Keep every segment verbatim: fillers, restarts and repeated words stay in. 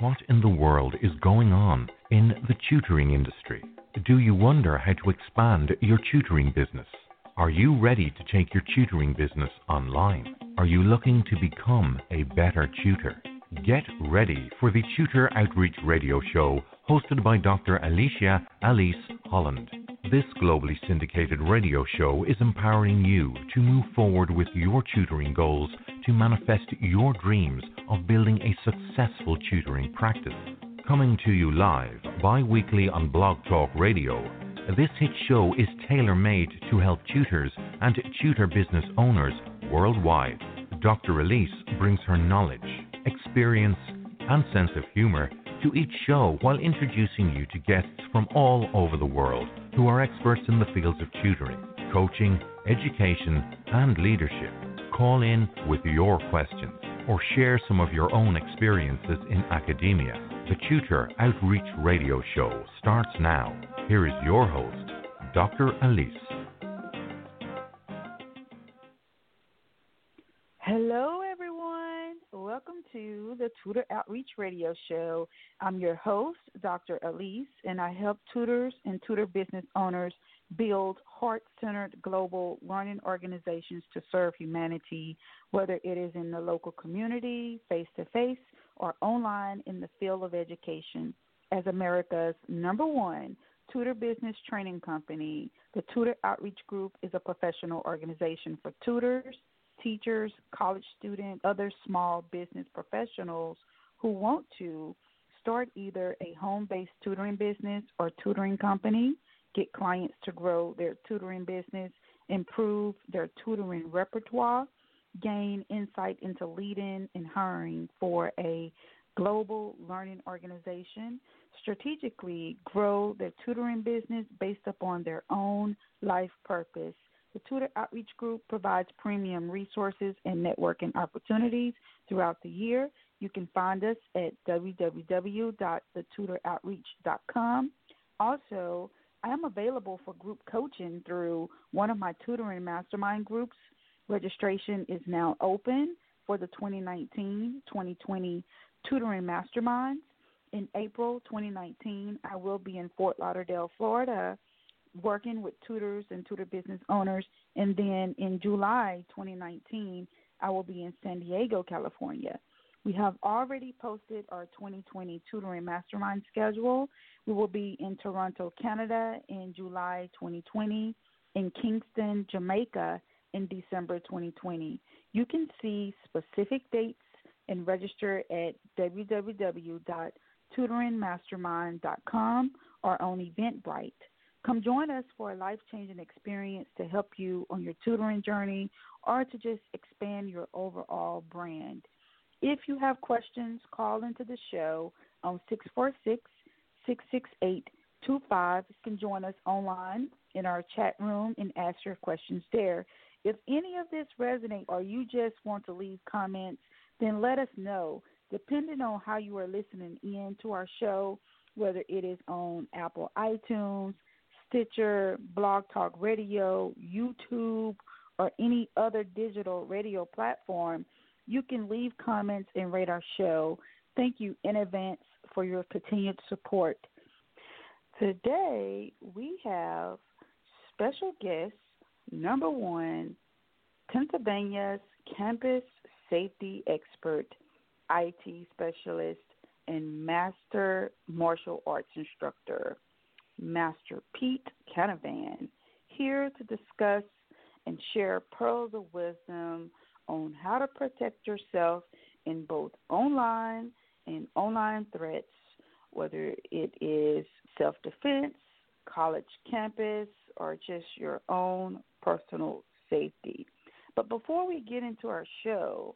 What in the world is going on in the tutoring industry? Do you wonder how to expand your tutoring business? Are you ready to take your tutoring business online? Are you looking to become a better tutor? Get ready for the Tutor Outreach Radio Show hosted by Doctor Alicia Alise Holland. This globally syndicated radio show is empowering you to move forward with your tutoring goals to manifest your dreams of building a successful tutoring practice. Coming to you live, bi-weekly on Blog Talk Radio, this hit show is tailor-made to help tutors and tutor business owners worldwide. Doctor Elise brings her knowledge, experience, and sense of humor to each show while introducing you to guests from all over the world who are experts in the fields of tutoring, coaching, education, and leadership. Call in with your questions or share some of your own experiences in academia. The Tutor Outreach Radio Show starts now. Here is your host, Doctor Alise. Hello, everyone. Welcome to the Tutor Outreach Radio Show. I'm your host, Doctor Alise, and I help tutors and tutor business owners build heart-centered global learning organizations to serve humanity, whether it is in the local community, face-to-face, or online in the field of education. As America's number one tutor business training company, the Tutor Outreach Group is a professional organization for tutors, teachers, college students, other small business professionals who want to start either a home-based tutoring business or tutoring company, get clients to grow their tutoring business, improve their tutoring repertoire, gain insight into leading and hiring for a global learning organization, strategically grow their tutoring business based upon their own life purpose. The Tutor Outreach Group provides premium resources and networking opportunities throughout the year. You can find us at w w w dot the tutor outreach dot com. Also, I am available for group coaching through one of my tutoring mastermind groups. Registration is now open for the twenty nineteen twenty twenty Tutoring Masterminds. In April twenty nineteen, I will be in Fort Lauderdale, Florida, working with tutors and tutor business owners. And then in July twenty nineteen, I will be in San Diego, California. We have already posted our twenty twenty Tutoring Mastermind schedule. We will be in Toronto, Canada in July twenty twenty, in Kingston, Jamaica, in December twenty twenty. You can see specific dates and register at w w w dot tutoring mastermind dot com or on Eventbrite. Come join us for a life-changing experience to help you on your tutoring journey or to just expand your overall brand. If you have questions, call into the show on six four six, six six eight, two five. You can join us online in our chat room and ask your questions there. If any of this resonates or you just want to leave comments, then let us know. Depending on how you are listening in to our show, whether it is on Apple iTunes, Stitcher, Blog Talk Radio, YouTube, or any other digital radio platform, you can leave comments and rate our show. Thank you in advance for your continued support. Today, we have special guest, number one, Pennsylvania's campus safety expert, I T specialist, and master martial arts instructor, Master Pete Canavan, here to discuss and share pearls of wisdom on how to protect yourself in both online and online threats, whether it is self-defense, college campus, or just your own personal safety. But before we get into our show,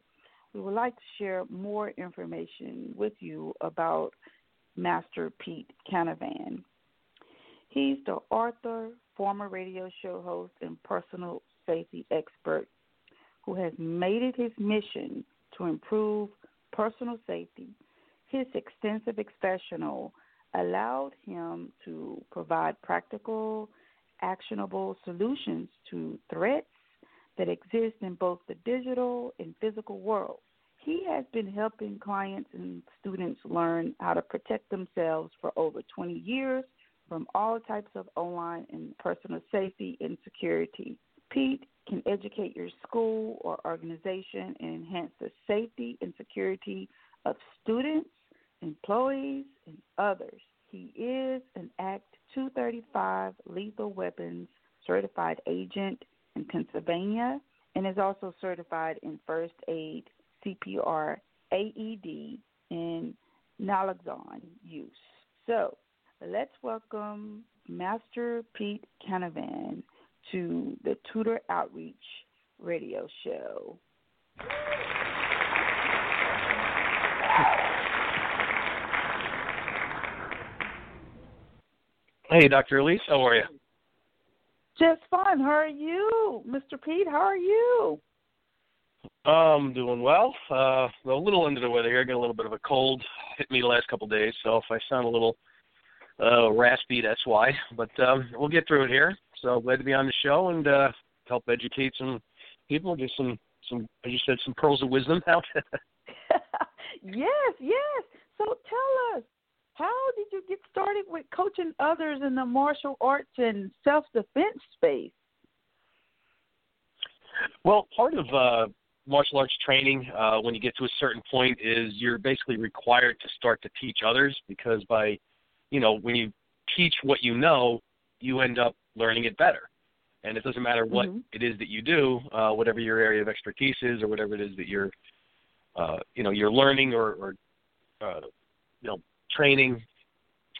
we would like to share more information with you about Master Pete Canavan. He's the author, former radio show host, and personal safety expert who has made it his mission to improve personal safety. His extensive professional allowed him to provide practical, actionable solutions to threats that exist in both the digital and physical worlds. He has been helping clients and students learn how to protect themselves for over twenty years from all types of online and personal safety and security. Pete can educate your school or organization and enhance the safety and security of students, employees, and others. He is an Act two thirty-five lethal weapons certified agent in Pennsylvania and is also certified in first aid, C P R, A E D, and naloxone use. So let's welcome Master Pete Canavan to the Tutor Outreach Radio Show. Hey, Doctor Alise, how are you? Just fine. How are you, Mister Pete? How are you? I'm doing well. Uh, a little under the weather here. I got a little bit of a cold. Hit me the last couple of days, so if I sound a little uh, raspy, that's why. But um, we'll get through it here. So glad to be on the show and uh, help educate some people. Get some, some, as you said, some pearls of wisdom out. Yes, yes. So tell us, how did you get started with coaching others in the martial arts and self-defense space? Well, part of uh, martial arts training, uh, when you get to a certain point, is you're basically required to start to teach others, because by, you know, when you teach what you know, you end up learning it better. And it doesn't matter what mm-hmm. it is that you do, uh, whatever your area of expertise is or whatever it is that you're, uh, you know, you're learning or, or uh, you know, training,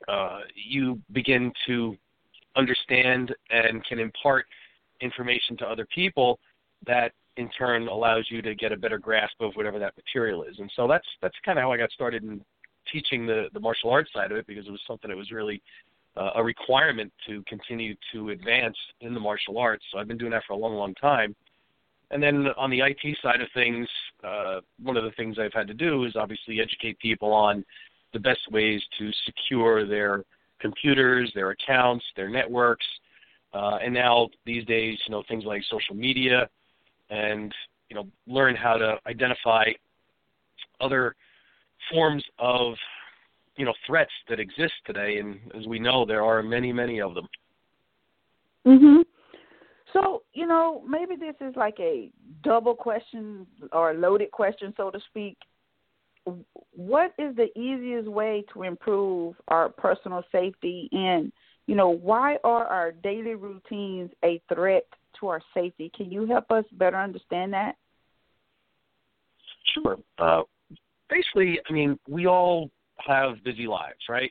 uh, you begin to understand and can impart information to other people that in turn allows you to get a better grasp of whatever that material is. And so that's that's kind of how I got started in teaching the, the martial arts side of it, because it was something that was really uh, a requirement to continue to advance in the martial arts. So I've been doing that for a long, long time. And then on the I T side of things, uh, one of the things I've had to do is obviously educate people on the best ways to secure their computers, their accounts, their networks. Uh, and now these days, you know, things like social media, and, you know, learn how to identify other forms of, you know, threats that exist today. And as we know, there are many, many of them. Mm-hmm. So, you know, maybe this is like a double question or a loaded question, so to speak. What is the easiest way to improve our personal safety, and, you know, why are our daily routines a threat to our safety? Can you help us better understand that? Sure. Uh, basically, I mean, we all have busy lives, right?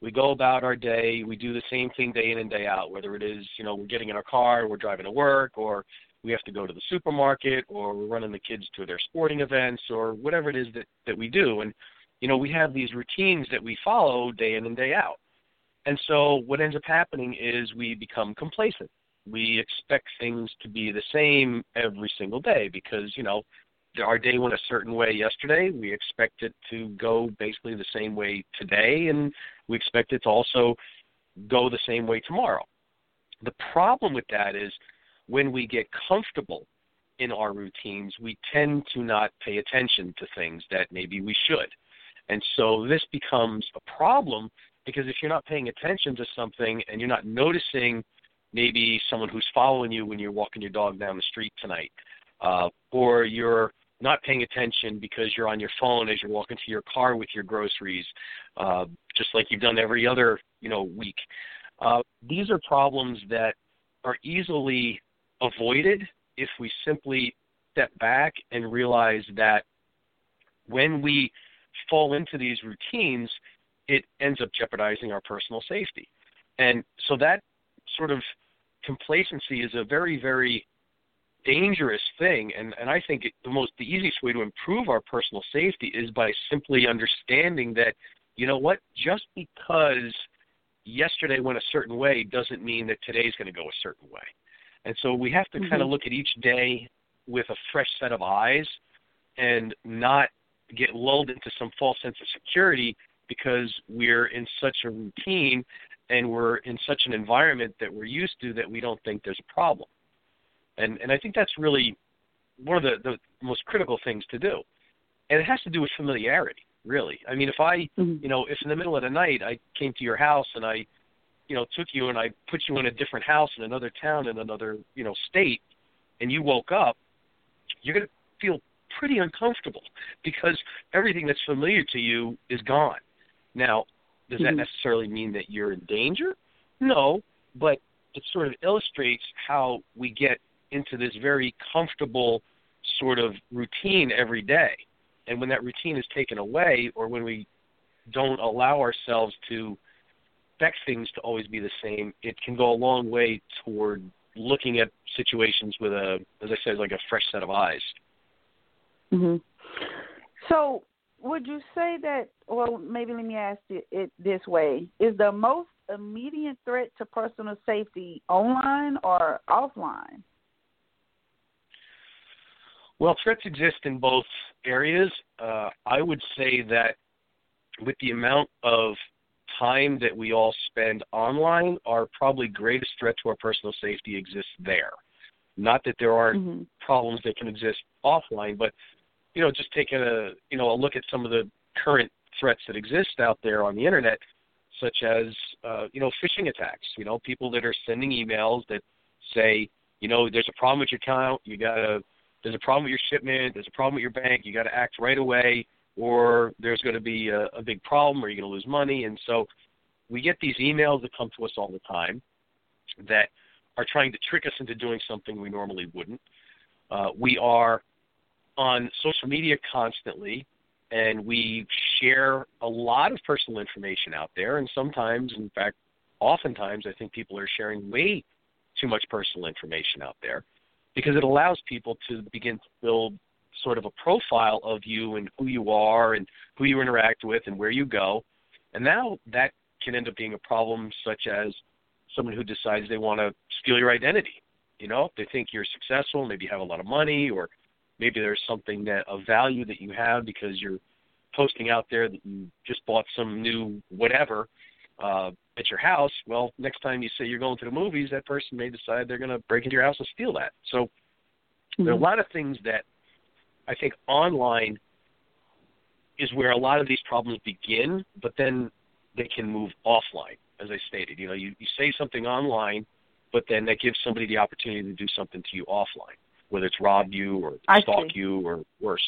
We go about our day. We do the same thing day in and day out, whether it is, you know, we're getting in our car, we're driving to work, or we have to go to the supermarket, or we're running the kids to their sporting events, or whatever it is that, that we do. And, you know, we have these routines that we follow day in and day out. And so what ends up happening is we become complacent. We expect things to be the same every single day because, you know, our day went a certain way yesterday. We expect it to go basically the same way today, and we expect it to also go the same way tomorrow. The problem with that is, when we get comfortable in our routines, we tend to not pay attention to things that maybe we should. And so this becomes a problem, because if you're not paying attention to something and you're not noticing maybe someone who's following you when you're walking your dog down the street tonight, uh, or you're not paying attention because you're on your phone as you're walking to your car with your groceries, uh, just like you've done every other, you know, week. Uh, these are problems that are easily avoided if we simply step back and realize that when we fall into these routines, it ends up jeopardizing our personal safety. And so that sort of complacency is a very, very dangerous thing, and, and I think it, the most the easiest way to improve our personal safety is by simply understanding that, you know what, just because yesterday went a certain way doesn't mean that today's going to go a certain way. And so we have to mm-hmm. kind of look at each day with a fresh set of eyes and not get lulled into some false sense of security because we're in such a routine and we're in such an environment that we're used to that we don't think there's a problem. And and I think that's really one of the, the most critical things to do. And it has to do with familiarity, really. I mean, if I, mm-hmm. you know, if in the middle of the night I came to your house and I, you know, took you and I put you in a different house in another town in another, you know, state, and you woke up, you're going to feel pretty uncomfortable because everything that's familiar to you is gone. Now, does mm-hmm. that necessarily mean that you're in danger? No, but it sort of illustrates how we get into this very comfortable sort of routine every day. And when that routine is taken away, or when we don't allow ourselves to expect things to always be the same, it can go a long way toward looking at situations with a, as I said, like a fresh set of eyes. Mm-hmm. So would you say that, well, maybe let me ask it, it this way. Is the most immediate threat to personal safety online or offline? Well, threats exist in both areas. Uh, I would say that with the amount of time that we all spend online, our probably greatest threat to our personal safety exists there. Not that there aren't mm-hmm. problems that can exist offline, but, you know, just taking a, you know, a look at some of the current threats that exist out there on the internet, such as, uh, you know, phishing attacks, you know, people that are sending emails that say, you know, there's a problem with your account, you got to, there's a problem with your shipment, there's a problem with your bank, you got to act right away, or there's going to be a, a big problem, or you're going to lose money. And so we get these emails that come to us all the time that are trying to trick us into doing something we normally wouldn't. Uh, we are on social media constantly, and we share a lot of personal information out there, and sometimes, in fact, oftentimes, I think people are sharing way too much personal information out there, because it allows people to begin to build sort of a profile of you and who you are and who you interact with and where you go. And now that can end up being a problem, such as someone who decides they want to steal your identity. You know, they think you're successful, maybe you have a lot of money, or maybe there's something that of value that you have because you're posting out there that you just bought some new whatever uh, at your house. Well, next time you say you're going to the movies, that person may decide they're going to break into your house and steal that. So mm-hmm. there are a lot of things that I think online is where a lot of these problems begin, but then they can move offline, as I stated. You know, you, you say something online, but then that gives somebody the opportunity to do something to you offline, whether it's rob you or stalk you or worse.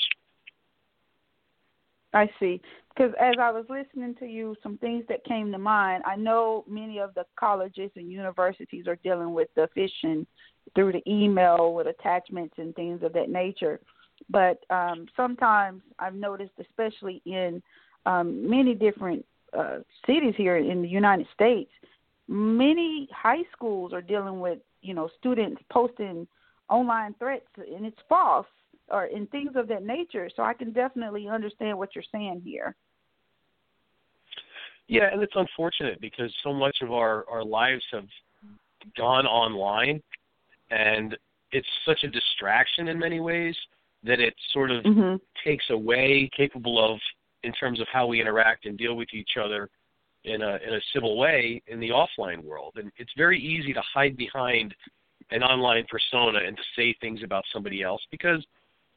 I see. Because as I was listening to you, some things that came to mind, I know many of the colleges and universities are dealing with the phishing through the email with attachments and things of that nature. But um, sometimes I've noticed, especially in um, many different uh, cities here in the United States, many high schools are dealing with, you know, students posting online threats, and it's false, or in things of that nature. So I can definitely understand what you're saying here. Yeah, and it's unfortunate because so much of our, our lives have gone online, and it's such a distraction in many ways that it sort of mm-hmm. takes away, capable of, in terms of how we interact and deal with each other in a in a civil way in the offline world. And it's very easy to hide behind an online persona and to say things about somebody else, because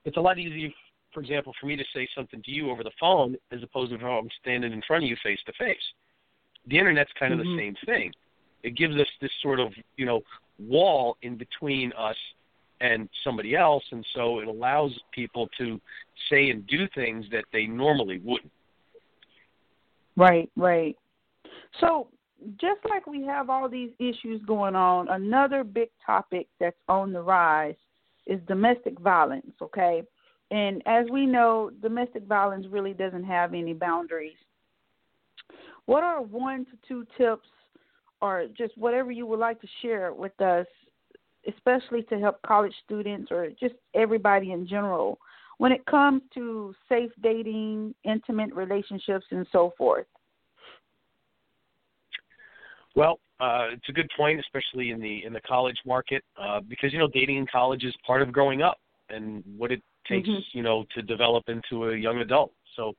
it's a lot easier, for example, for me to say something to you over the phone as opposed to how I'm standing in front of you face to face. The internet's kind of mm-hmm. the same thing. It gives us this sort of, you know, wall in between us and somebody else, and so it allows people to say and do things that they normally wouldn't. Right, right. So just like we have all these issues going on, another big topic that's on the rise is domestic violence, okay? And as we know, domestic violence really doesn't have any boundaries. What are one to two tips, or just whatever you would like to share with us especially to help college students or just everybody in general when it comes to safe dating, intimate relationships, and so forth? Well, uh, it's a good point, especially in the in the college market, uh, because, you know, dating in college is part of growing up and what it takes, mm-hmm. you know, to develop into a young adult. So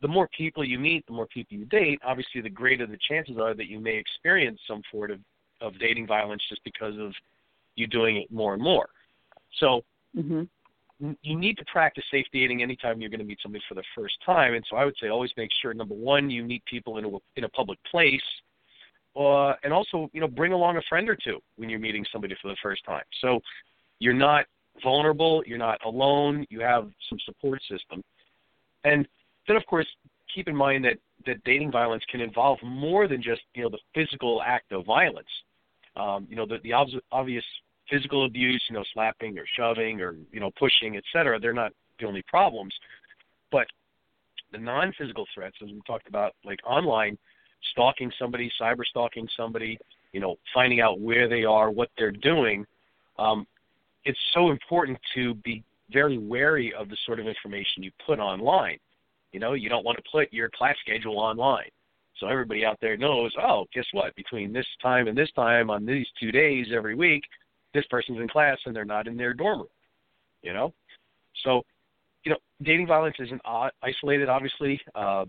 the more people you meet, the more people you date, obviously the greater the chances are that you may experience some sort of, of dating violence just because of you doing it more and more. So mm-hmm. you need to practice safe dating anytime you're going to meet somebody for the first time. And so I would say always make sure, number one, you meet people in a, in a public place. Uh, and also, you know, bring along a friend or two when you're meeting somebody for the first time. So you're not vulnerable, you're not alone, you have some support system. And then, of course, keep in mind that, that dating violence can involve more than just, you know, the physical act of violence. Um, you know, the, the ob- obvious physical abuse, you know, slapping or shoving or, you know, pushing, et cetera, they're not the only problems. But the non-physical threats, as we talked about, like online, stalking somebody, cyber stalking somebody, you know, finding out where they are, what they're doing. Um, it's so important to be very wary of the sort of information you put online. You know, you don't want to put your class schedule online. So everybody out there knows, oh, guess what? Between this time and this time on these two days every week, this person's in class and they're not in their dorm room, you know? So, you know, dating violence isn't isolated, obviously. Uh,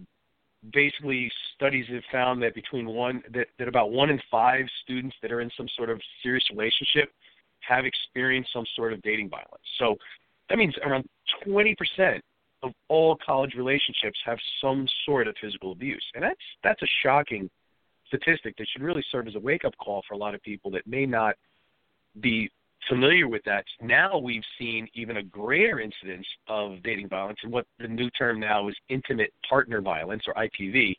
Basically, studies have found that between one that, that about one in five students that are in some sort of serious relationship have experienced some sort of dating violence. So that means around twenty percent of all college relationships have some sort of physical abuse. And that's that's a shocking statistic that should really serve as a wake-up call for a lot of people that may not be familiar with that. Now we've seen even a greater incidence of dating violence and what the new term now is intimate partner violence, or I P V,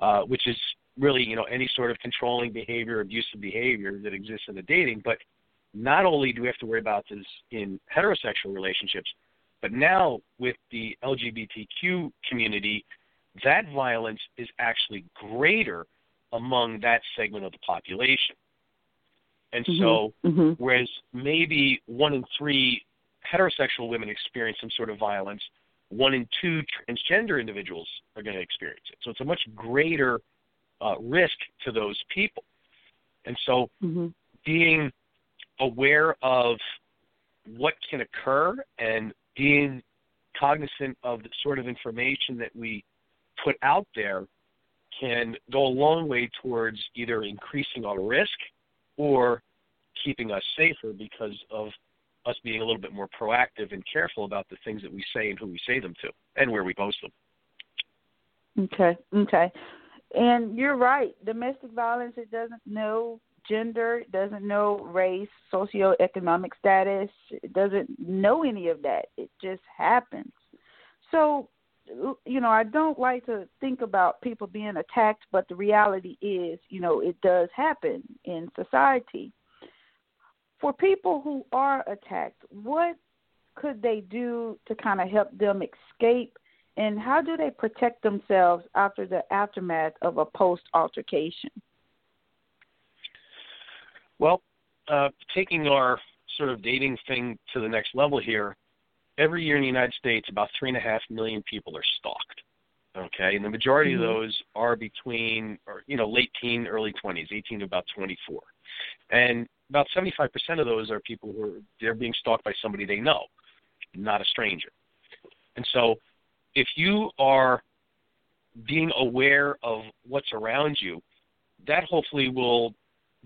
uh, which is really, you know, any sort of controlling behavior, abusive behavior that exists in the dating. But not only do we have to worry about this in heterosexual relationships, but now with the L G B T Q community, that violence is actually greater among that segment of the population. And so, mm-hmm. whereas maybe one in three heterosexual women experience some sort of violence, one in two transgender individuals are going to experience it. So it's a much greater uh, risk to those people. And so mm-hmm. being aware of what can occur and being cognizant of the sort of information that we put out there can go a long way towards either increasing our risk or keeping us safer because of us being a little bit more proactive and careful about the things that we say and who we say them to and where we post them. Okay, okay. And you're right. Domestic violence, it doesn't know gender, it doesn't know race, socioeconomic status. It doesn't know any of that. It just happens. So, you know, I don't like to think about people being attacked, but the reality is, you know, it does happen in society. For people who are attacked, what could they do to kind of help them escape, and how do they protect themselves after the aftermath of a post-altercation? Well, uh, taking our sort of dating thing to the next level here, every year in the United States, about three and a half million people are stalked, okay? And the majority mm-hmm. of those are between, or, you know, late teen, early twenties, eighteen to about twenty-four. And about seventy-five percent of those are people who are they're being stalked by somebody they know, not a stranger. And so if you are being aware of what's around you, that hopefully will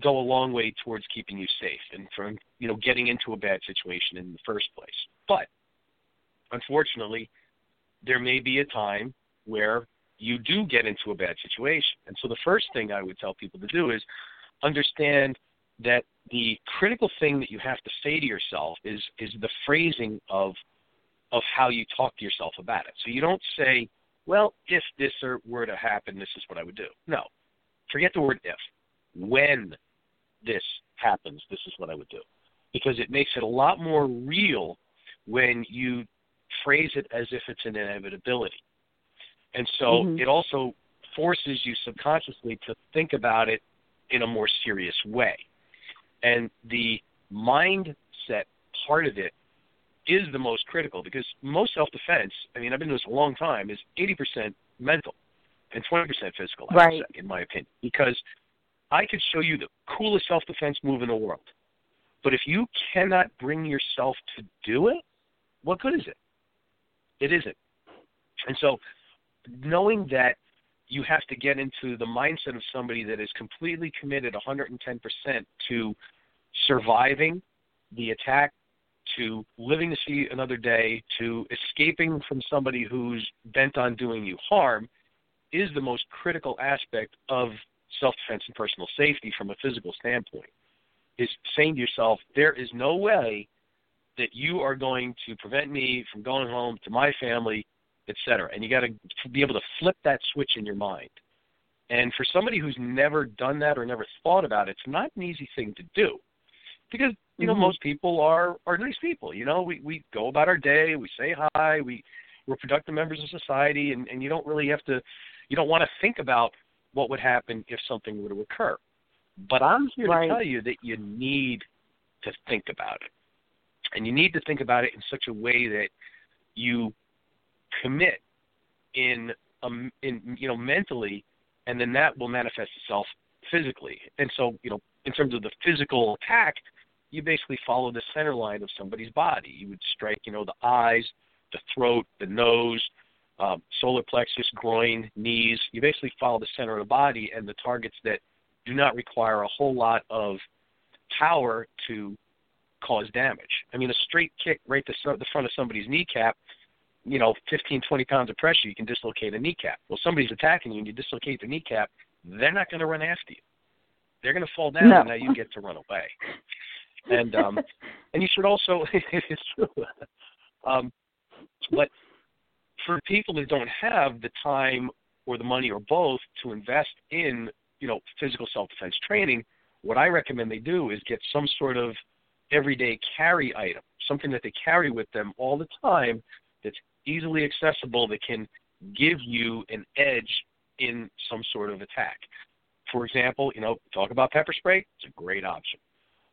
go a long way towards keeping you safe and from, you know, getting into a bad situation in the first place. But unfortunately, there may be a time where you do get into a bad situation. And so the first thing I would tell people to do is understand that the critical thing that you have to say to yourself is is the phrasing of of how you talk to yourself about it. So you don't say, well, if this were to happen, this is what I would do. No. Forget the word if. When this happens, this is what I would do. Because it makes it a lot more real when you phrase it as if it's an inevitability. And so mm-hmm. it also forces you subconsciously to think about it in a more serious way. And the mindset part of it is the most critical, because most self-defense, I mean, I've been doing this a long time, is eighty percent mental and twenty percent physical, right. in my opinion, because I could show you the coolest self-defense move in the world, but if you cannot bring yourself to do it, what good is it? It isn't. And so knowing that you have to get into the mindset of somebody that is completely committed one hundred ten percent to surviving the attack, to living to see another day, to escaping from somebody who's bent on doing you harm, is the most critical aspect of self-defense and personal safety from a physical standpoint, is saying to yourself, there is no way that you are going to prevent me from going home to my family, et cetera. And you got to be able to flip that switch in your mind. And for somebody who's never done that or never thought about it, it's not an easy thing to do, because, you know, mm-hmm. most people are, are nice people. You know, we, we go about our day, we say hi, we, we're productive members of society, and, and you don't really have to, you don't want to think about what would happen if something were to occur. But I'm here right. to tell you that you need to think about it. And you need to think about it in such a way that you commit in, um, in you know, mentally, and then that will manifest itself physically. And so, you know, in terms of the physical attack, you basically follow the center line of somebody's body. You would strike, you know, the eyes, the throat, the nose, um, solar plexus, groin, knees. You basically follow the center of the body and the targets that do not require a whole lot of power to cause damage. I mean, a straight kick right to the front of somebody's kneecap, you know, fifteen, twenty pounds of pressure, you can dislocate a kneecap. Well, somebody's attacking you and you dislocate the kneecap, they're not going to run after you. They're going to fall down, no. and now you get to run away. And um, and you should also, it's true, um, but for people that don't have the time or the money or both to invest in, you know, physical self-defense training, what I recommend they do is get some sort of everyday carry item, something that they carry with them all the time that's easily accessible that can give you an edge in some sort of attack. For example, you know, talk about pepper spray, it's a great option.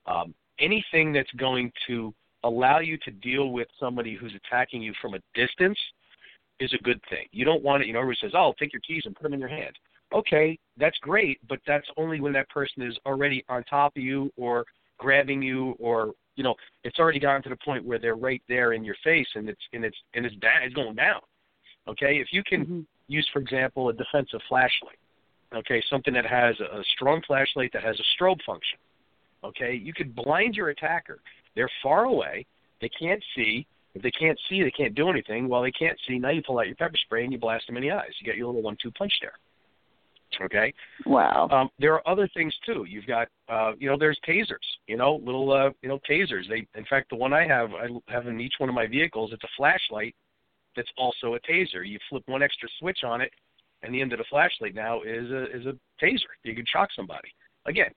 Um, anything that's going to allow you to deal with somebody who's attacking you from a distance is a good thing. You don't want it, you know, everybody says, oh, take your keys and put them in your hand. Okay, that's great, but that's only when that person is already on top of you or grabbing you, or, you know, it's already gotten to the point where they're right there in your face and it's and it's, and it's, da- it's going down. Okay, if you can mm-hmm. use, for example, a defensive flashlight, okay, something that has a, a strong flashlight that has a strobe function. Okay, you could blind your attacker. They're far away. They can't see. If they can't see, they can't do anything. Well, they can't see. Now you pull out your pepper spray and you blast them in the eyes. You got your little one-two punch there. Okay. Wow. Um, there are other things too. You've got, uh, you know, there's tasers. You know, little, uh, you know, tasers. They, in fact, the one I have, I have in each one of my vehicles. It's a flashlight that's also a taser. You flip one extra switch on it, and the end of the flashlight now is a is a taser. You can shock somebody. Again,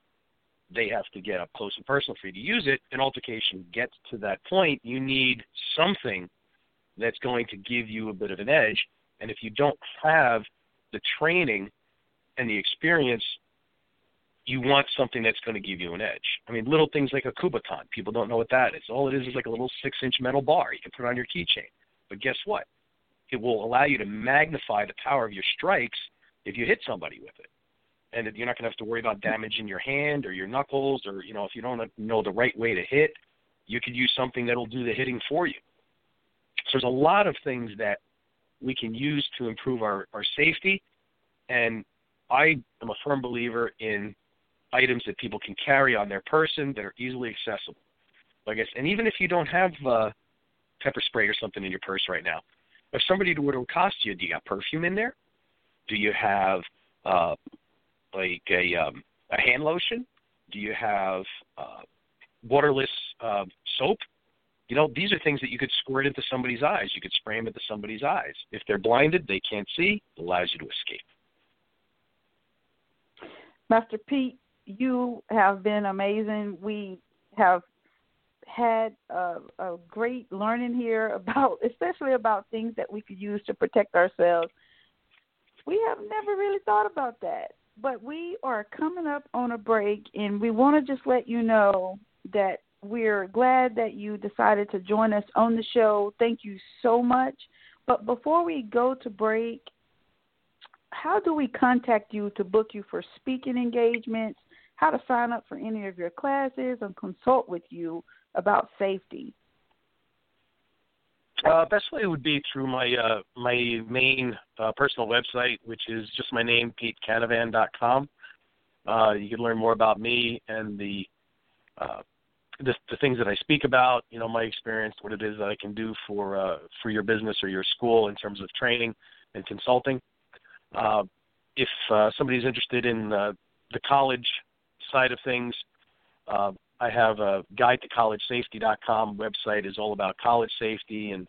they have to get up close and personal for you to use it. An altercation gets to that point. You need something that's going to give you a bit of an edge. And if you don't have the training and the experience, you want something that's going to give you an edge. I mean, little things like a Kuboton. People don't know what that is. All it is is like a little six-inch metal bar. You can put it on your keychain. But guess what? It will allow you to magnify the power of your strikes if you hit somebody with it. And you're not going to have to worry about damage in your hand or your knuckles, or, you know, if you don't know the right way to hit, you could use something that will do the hitting for you. So there's a lot of things that we can use to improve our, our safety. And I am a firm believer in items that people can carry on their person that are easily accessible. Like I said, and even if you don't have uh, pepper spray or something in your purse right now, if somebody were to accost you, do you got perfume in there? Do you have uh, like a, um, a hand lotion? Do you have uh, waterless uh, soap? You know, these are things that you could squirt into somebody's eyes. You could spray them into somebody's eyes. If they're blinded, they can't see, it allows you to escape. Master Pete, you have been amazing. We have had a, a great learning here about, especially about things that we could use to protect ourselves. We have never really thought about that, but we are coming up on a break, and we want to just let you know that We're glad that you decided to join us on the show. Thank you so much. But before we go to break, how do we contact you to book you for speaking engagements, how to sign up for any of your classes, and consult with you about safety? Uh, best way would be through my uh, my main uh, personal website, which is just my name, Pete Canavan dot com. Uh, you can learn more about me and the, uh, the the things that I speak about, you know, my experience, what it is that I can do for uh, for your business or your school in terms of training and consulting. Uh, if uh, somebody's interested in uh, the college side of things, uh, I have a guide to college safety dot com website is all about college safety, and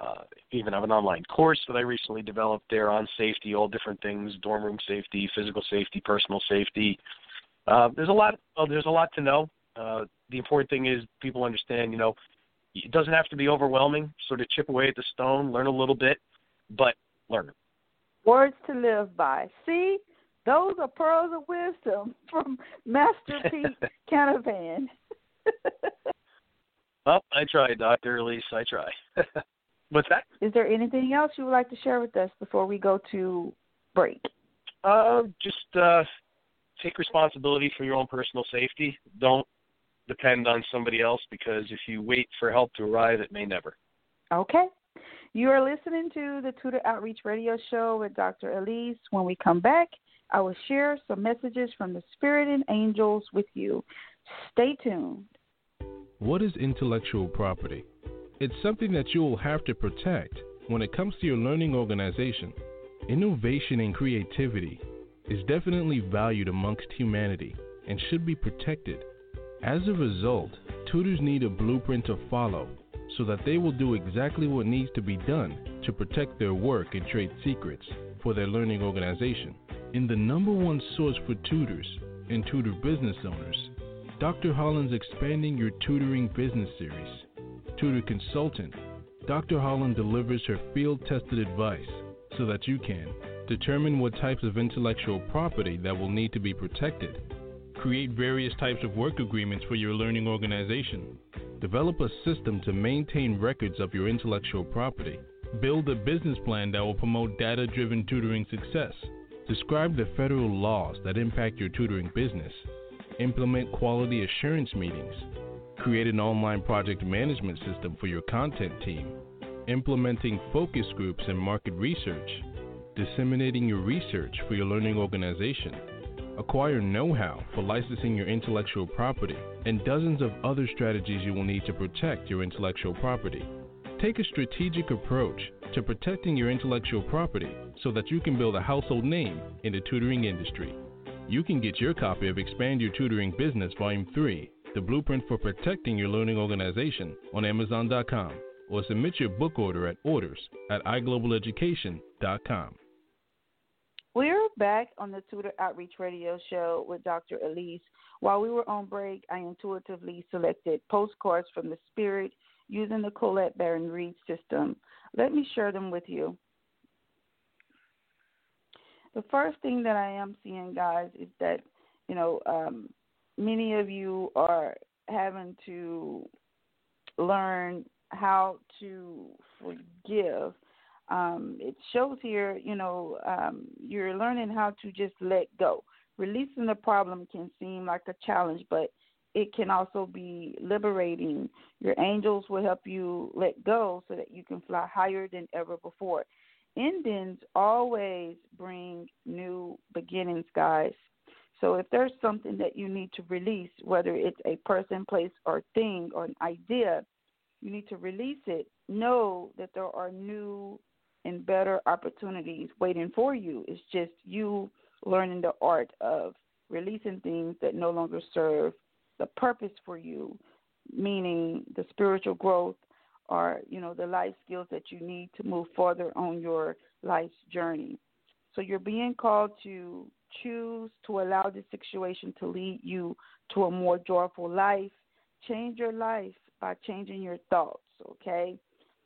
uh, even have an online course that I recently developed there on safety, all different things, dorm room safety, physical safety, personal safety. Uh, there's a lot. Oh, there's a lot to know. Uh, the important thing is people understand, you know, it doesn't have to be overwhelming. Sort of chip away at the stone, learn a little bit, but learn. Words to live by. See? Those are pearls of wisdom from Master Pete Canavan. Well, I try, Doctor Alise. I try. What's that? Is there anything else you would like to share with us before we go to break? Uh, just uh, take responsibility for your own personal safety. Don't depend on somebody else, because if you wait for help to arrive, it may never. Okay. You are listening to the Tutor Outreach Radio Show with Doctor Alise. When we come back, I will share some messages from the Spirit and Angels with you. Stay tuned. What is intellectual property? It's something that you will have to protect when it comes to your learning organization. Innovation and creativity is definitely valued amongst humanity and should be protected. As a result, tutors need a blueprint to follow so that they will do exactly what needs to be done to protect their work and trade secrets for their learning organization. In the number one source for tutors and tutor business owners, Doctor Holland's expanding your tutoring business series. Tutor Consultant, Doctor Holland delivers her field-tested advice so that you can determine what types of intellectual property that will need to be protected, create various types of work agreements for your learning organization, develop a system to maintain records of your intellectual property, build a business plan that will promote data-driven tutoring success, describe the federal laws that impact your tutoring business, implement quality assurance meetings, create an online project management system for your content team, implementing focus groups and market research, disseminating your research for your learning organization, acquire know-how for licensing your intellectual property, and dozens of other strategies you will need to protect your intellectual property. Take a strategic approach to protecting your intellectual property so that you can build a household name in the tutoring industry. You can get your copy of Expand Your Tutoring Business Volume three, The Blueprint for Protecting Your Learning Organization, on Amazon dot com, or submit your book order at orders at i global education dot com. We're back on the Tutor Outreach Radio Show with Doctor Alise. While we were on break, I intuitively selected Postcards from the Spirit using the Colette Baron-Reed system. Let me share them with you. The first thing that I am seeing, guys, is that, you know, um, many of you are having to learn how to forgive. Um, it shows here, you know, um, you're learning how to just let go. Releasing the problem can seem like a challenge, but it can also be liberating. Your angels will help you let go so that you can fly higher than ever before. Endings always bring new beginnings, guys. So if there's something that you need to release, whether it's a person, place, or thing, or an idea, you need to release it. Know that there are new and better opportunities waiting for you. It's just you learning the art of releasing things that no longer serve the purpose for you, meaning the spiritual growth or, you know, the life skills that you need to move further on your life's journey. So you're being called to choose to allow this situation to lead you to a more joyful life. Change your life by changing your thoughts, okay?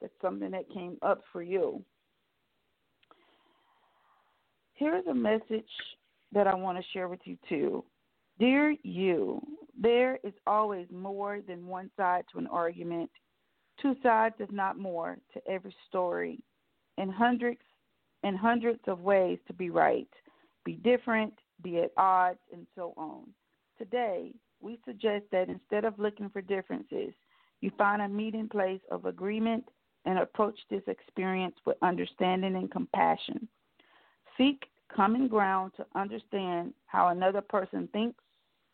That's something that came up for you. Here's a message that I want to share with you, too. Dear you, There is always more than one side to an argument, two sides if not more to every story, and hundreds and hundreds of ways to be right, be different, be at odds, and so on. Today, we suggest that instead of looking for differences, you find a meeting place of agreement and approach this experience with understanding and compassion. Seek common ground to understand how another person thinks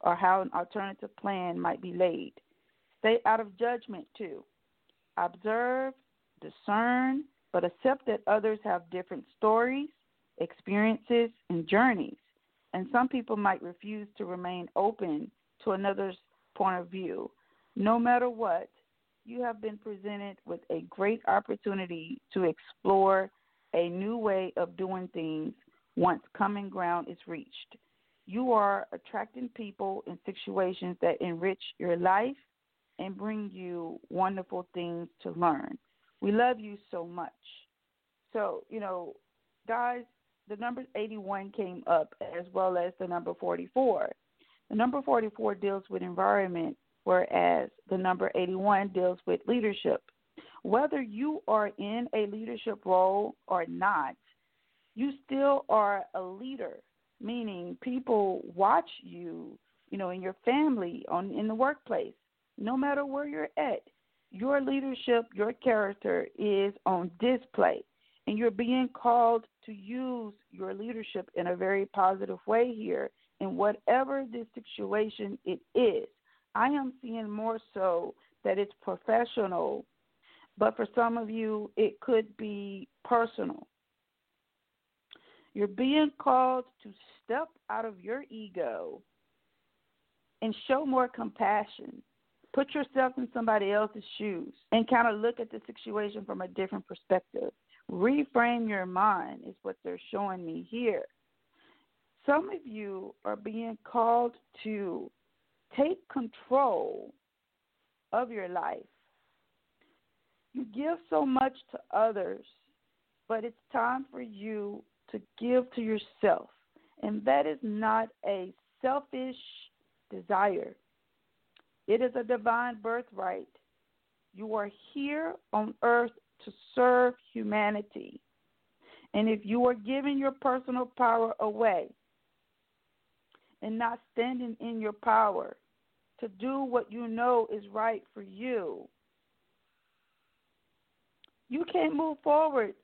or how an alternative plan might be laid. Stay out of judgment, too. Observe, discern, but accept that others have different stories, experiences, and journeys, and some people might refuse to remain open to another's point of view. No matter what, you have been presented with a great opportunity to explore a new way of doing things once common ground is reached. You are attracting people and situations that enrich your life and bring you wonderful things to learn. We love you so much. So, you know, guys, the number eighty-one came up as well as the number forty-four. The number forty-four deals with environment, whereas the number eighty-one deals with leadership. Whether you are in a leadership role or not, you still are a leader, meaning people watch you, you know, in your family, on in the workplace. No matter where you're at, your leadership, your character is on display, and you're being called to use your leadership in a very positive way here in whatever this situation it is. I am seeing more so that it's professional, but for some of you, it could be personal. You're being called to step out of your ego and show more compassion. Put yourself in somebody else's shoes and kind of look at the situation from a different perspective. Reframe your mind is what they're showing me here. Some of you are being called to take control of your life. You give so much to others, but it's time for you to give to yourself, and that is not a selfish desire. It is a divine birthright. You are here on earth to serve humanity. And if you are giving your personal power away and not standing in your power to do what you know is right for you, you can't move forward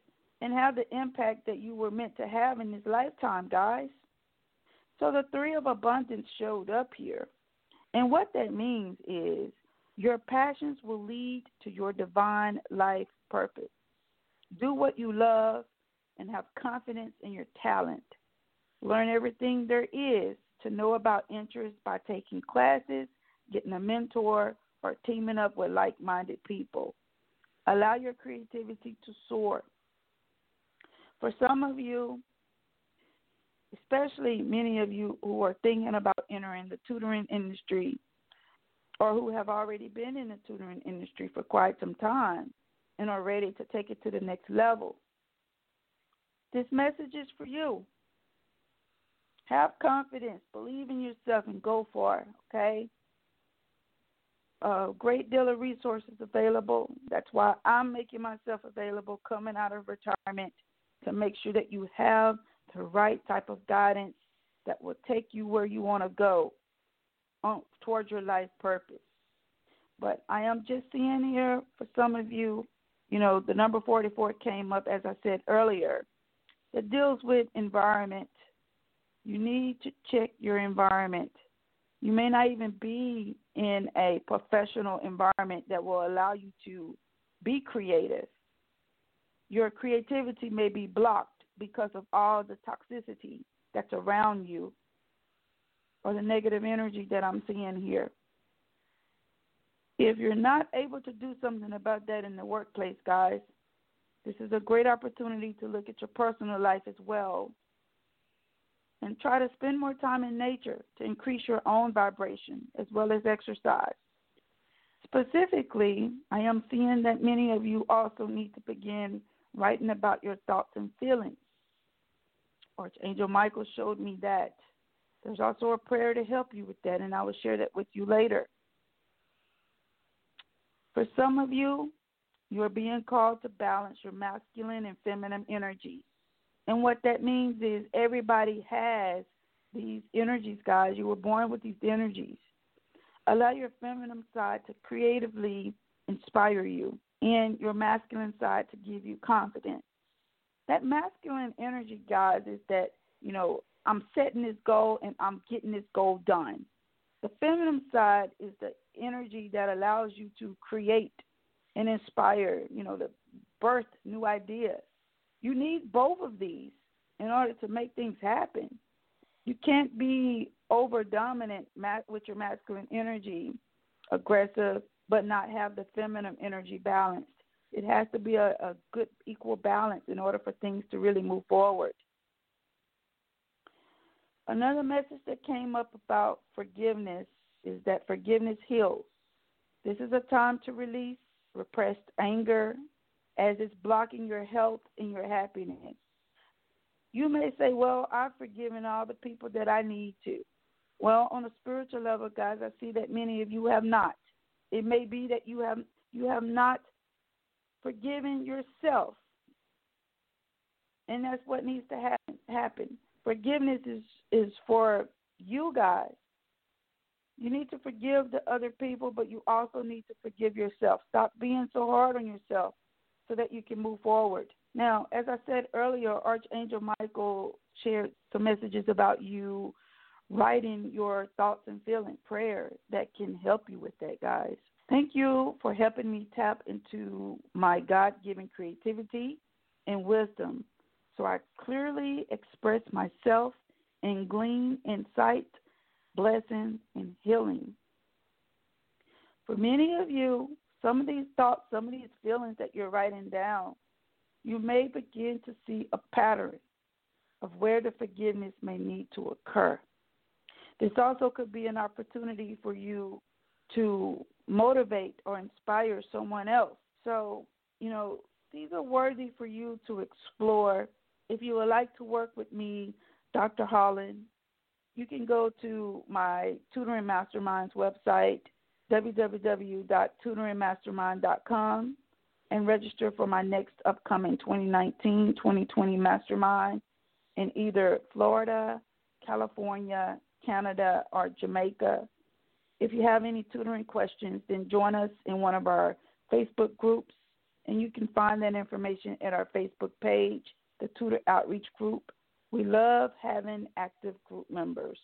and have the impact that you were meant to have in this lifetime, guys. So the three of abundance showed up here. And what that means is your passions will lead to your divine life purpose. Do what you love and have confidence in your talent. Learn everything there is to know about interests by taking classes, getting a mentor, or teaming up with like-minded people. Allow your creativity to soar. For some of you, especially many of you who are thinking about entering the tutoring industry or who have already been in the tutoring industry for quite some time and are ready to take it to the next level, this message is for you. Have confidence, believe in yourself, and go for it, okay? A great deal of resources available. That's why I'm making myself available coming out of retirement to make sure that you have the right type of guidance that will take you where you want to go on, towards your life purpose. But I am just seeing here for some of you, you know, the number forty-four came up, as I said earlier. It deals with environment. You need to check your environment. You may not even be in a professional environment that will allow you to be creative. Your creativity may be blocked because of all the toxicity that's around you or the negative energy that I'm seeing here. If you're not able to do something about that in the workplace, guys, this is a great opportunity to look at your personal life as well and try to spend more time in nature to increase your own vibration as well as exercise. Specifically, I am seeing that many of you also need to begin writing about your thoughts and feelings. Archangel Michael showed me that. There's also a prayer to help you with that, and I will share that with you later. For some of you, you are being called to balance your masculine and feminine energy. And what that means is everybody has these energies, guys. You were born with these energies. Allow your feminine side to creatively inspire you and your masculine side to give you confidence. That masculine energy, guys, is that, you know, I'm setting this goal and I'm getting this goal done. The feminine side is the energy that allows you to create and inspire, you know, to birth new ideas. You need both of these in order to make things happen. You can't be over-dominant with your masculine energy, aggressive, but not have the feminine energy balanced. It has to be a, a good equal balance in order for things to really move forward. Another message that came up about forgiveness is that forgiveness heals. This is a time to release repressed anger as it's blocking your health and your happiness. You may say, well, I've forgiven all the people that I need to. Well, on a spiritual level, guys, I see that many of you have not. It may be that you have you have not forgiven yourself, and that's what needs to happen. happen. Forgiveness is, is for you guys. You need to forgive the other people, but you also need to forgive yourself. Stop being so hard on yourself so that you can move forward. Now, as I said earlier, Archangel Michael shared some messages about you writing your thoughts and feelings, prayer that can help you with that, guys. Thank you for helping me tap into my God-given creativity and wisdom so I clearly express myself and glean insight, blessing, and healing. For many of you, some of these thoughts, some of these feelings that you're writing down, you may begin to see a pattern of where the forgiveness may need to occur. This also could be an opportunity for you to motivate or inspire someone else. So, you know, these are worthy for you to explore. If you would like to work with me, Doctor Holland, you can go to my Tutoring Mastermind's website, w w w dot tutoring mastermind dot com, and register for my next upcoming twenty nineteen twenty twenty Mastermind in either Florida, California, Canada, or Jamaica. If you have any tutoring questions, then join us in one of our Facebook groups, and you can find that information at our Facebook page, the Tutor Outreach Group. We love having active group members.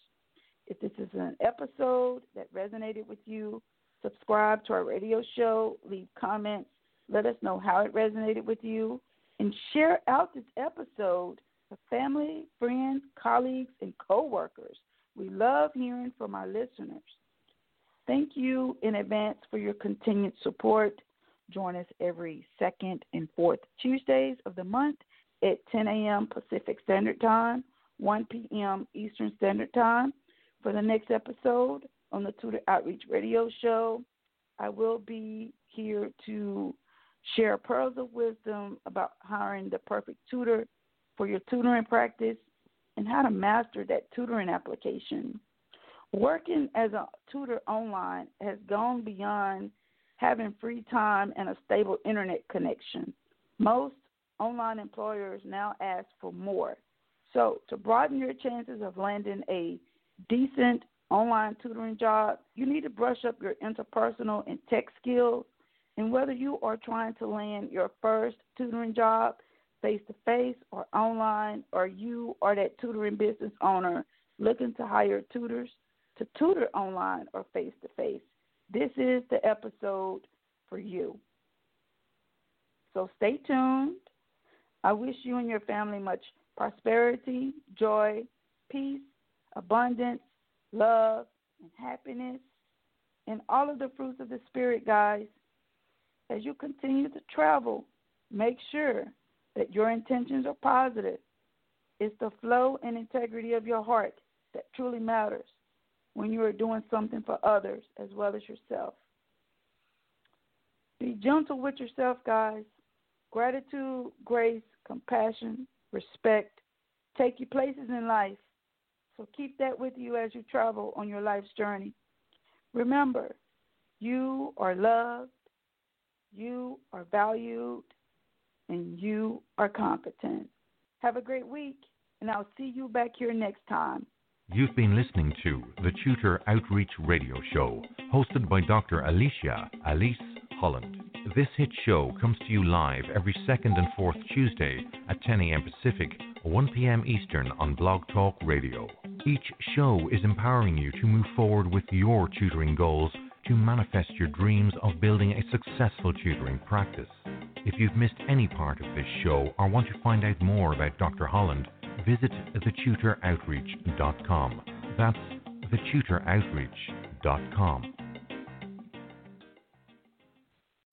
If this is an episode that resonated with you, subscribe to our radio show, leave comments, let us know how it resonated with you, and share out this episode to family, friends, colleagues, and coworkers. We love hearing from our listeners. Thank you in advance for your continued support. Join us every second and fourth Tuesdays of the month at ten a.m. Pacific Standard Time, one p.m. Eastern Standard Time. For the next episode on the Tutor Outreach Radio Show, I will be here to share pearls of wisdom about hiring the perfect tutor for your tutoring practice and how to master that tutoring application. Working as a tutor online has gone beyond having free time and a stable internet connection. Most online employers now ask for more. So to broaden your chances of landing a decent online tutoring job, you need to brush up your interpersonal and tech skills. And whether you are trying to land your first tutoring job face-to-face or online, or you are that tutoring business owner looking to hire tutors to tutor online or face-to-face, this is the episode for you. So stay tuned. I wish you and your family much prosperity, joy, peace, abundance, love, and happiness, and all of the fruits of the Spirit, guys. As you continue to travel, make sure that your intentions are positive. It's the flow and integrity of your heart that truly matters when you are doing something for others as well as yourself. Be gentle with yourself, guys. Gratitude, grace, compassion, respect take you places in life. So keep that with you as you travel on your life's journey. Remember, you are loved, you are valued, and you are competent. Have a great week, and I'll see you back here next time. You've been listening to the Tutor Outreach Radio Show, hosted by Doctor Alicia Alise Holland. This hit show comes to you live every second and fourth Tuesday at ten a.m. Pacific, one p.m. Eastern on Blog Talk Radio. Each show is empowering you to move forward with your tutoring goals, to manifest your dreams of building a successful tutoring practice. If you've missed any part of this show or want to find out more about Doctor Holland, visit the tutor outreach dot com. That's the tutor outreach dot com.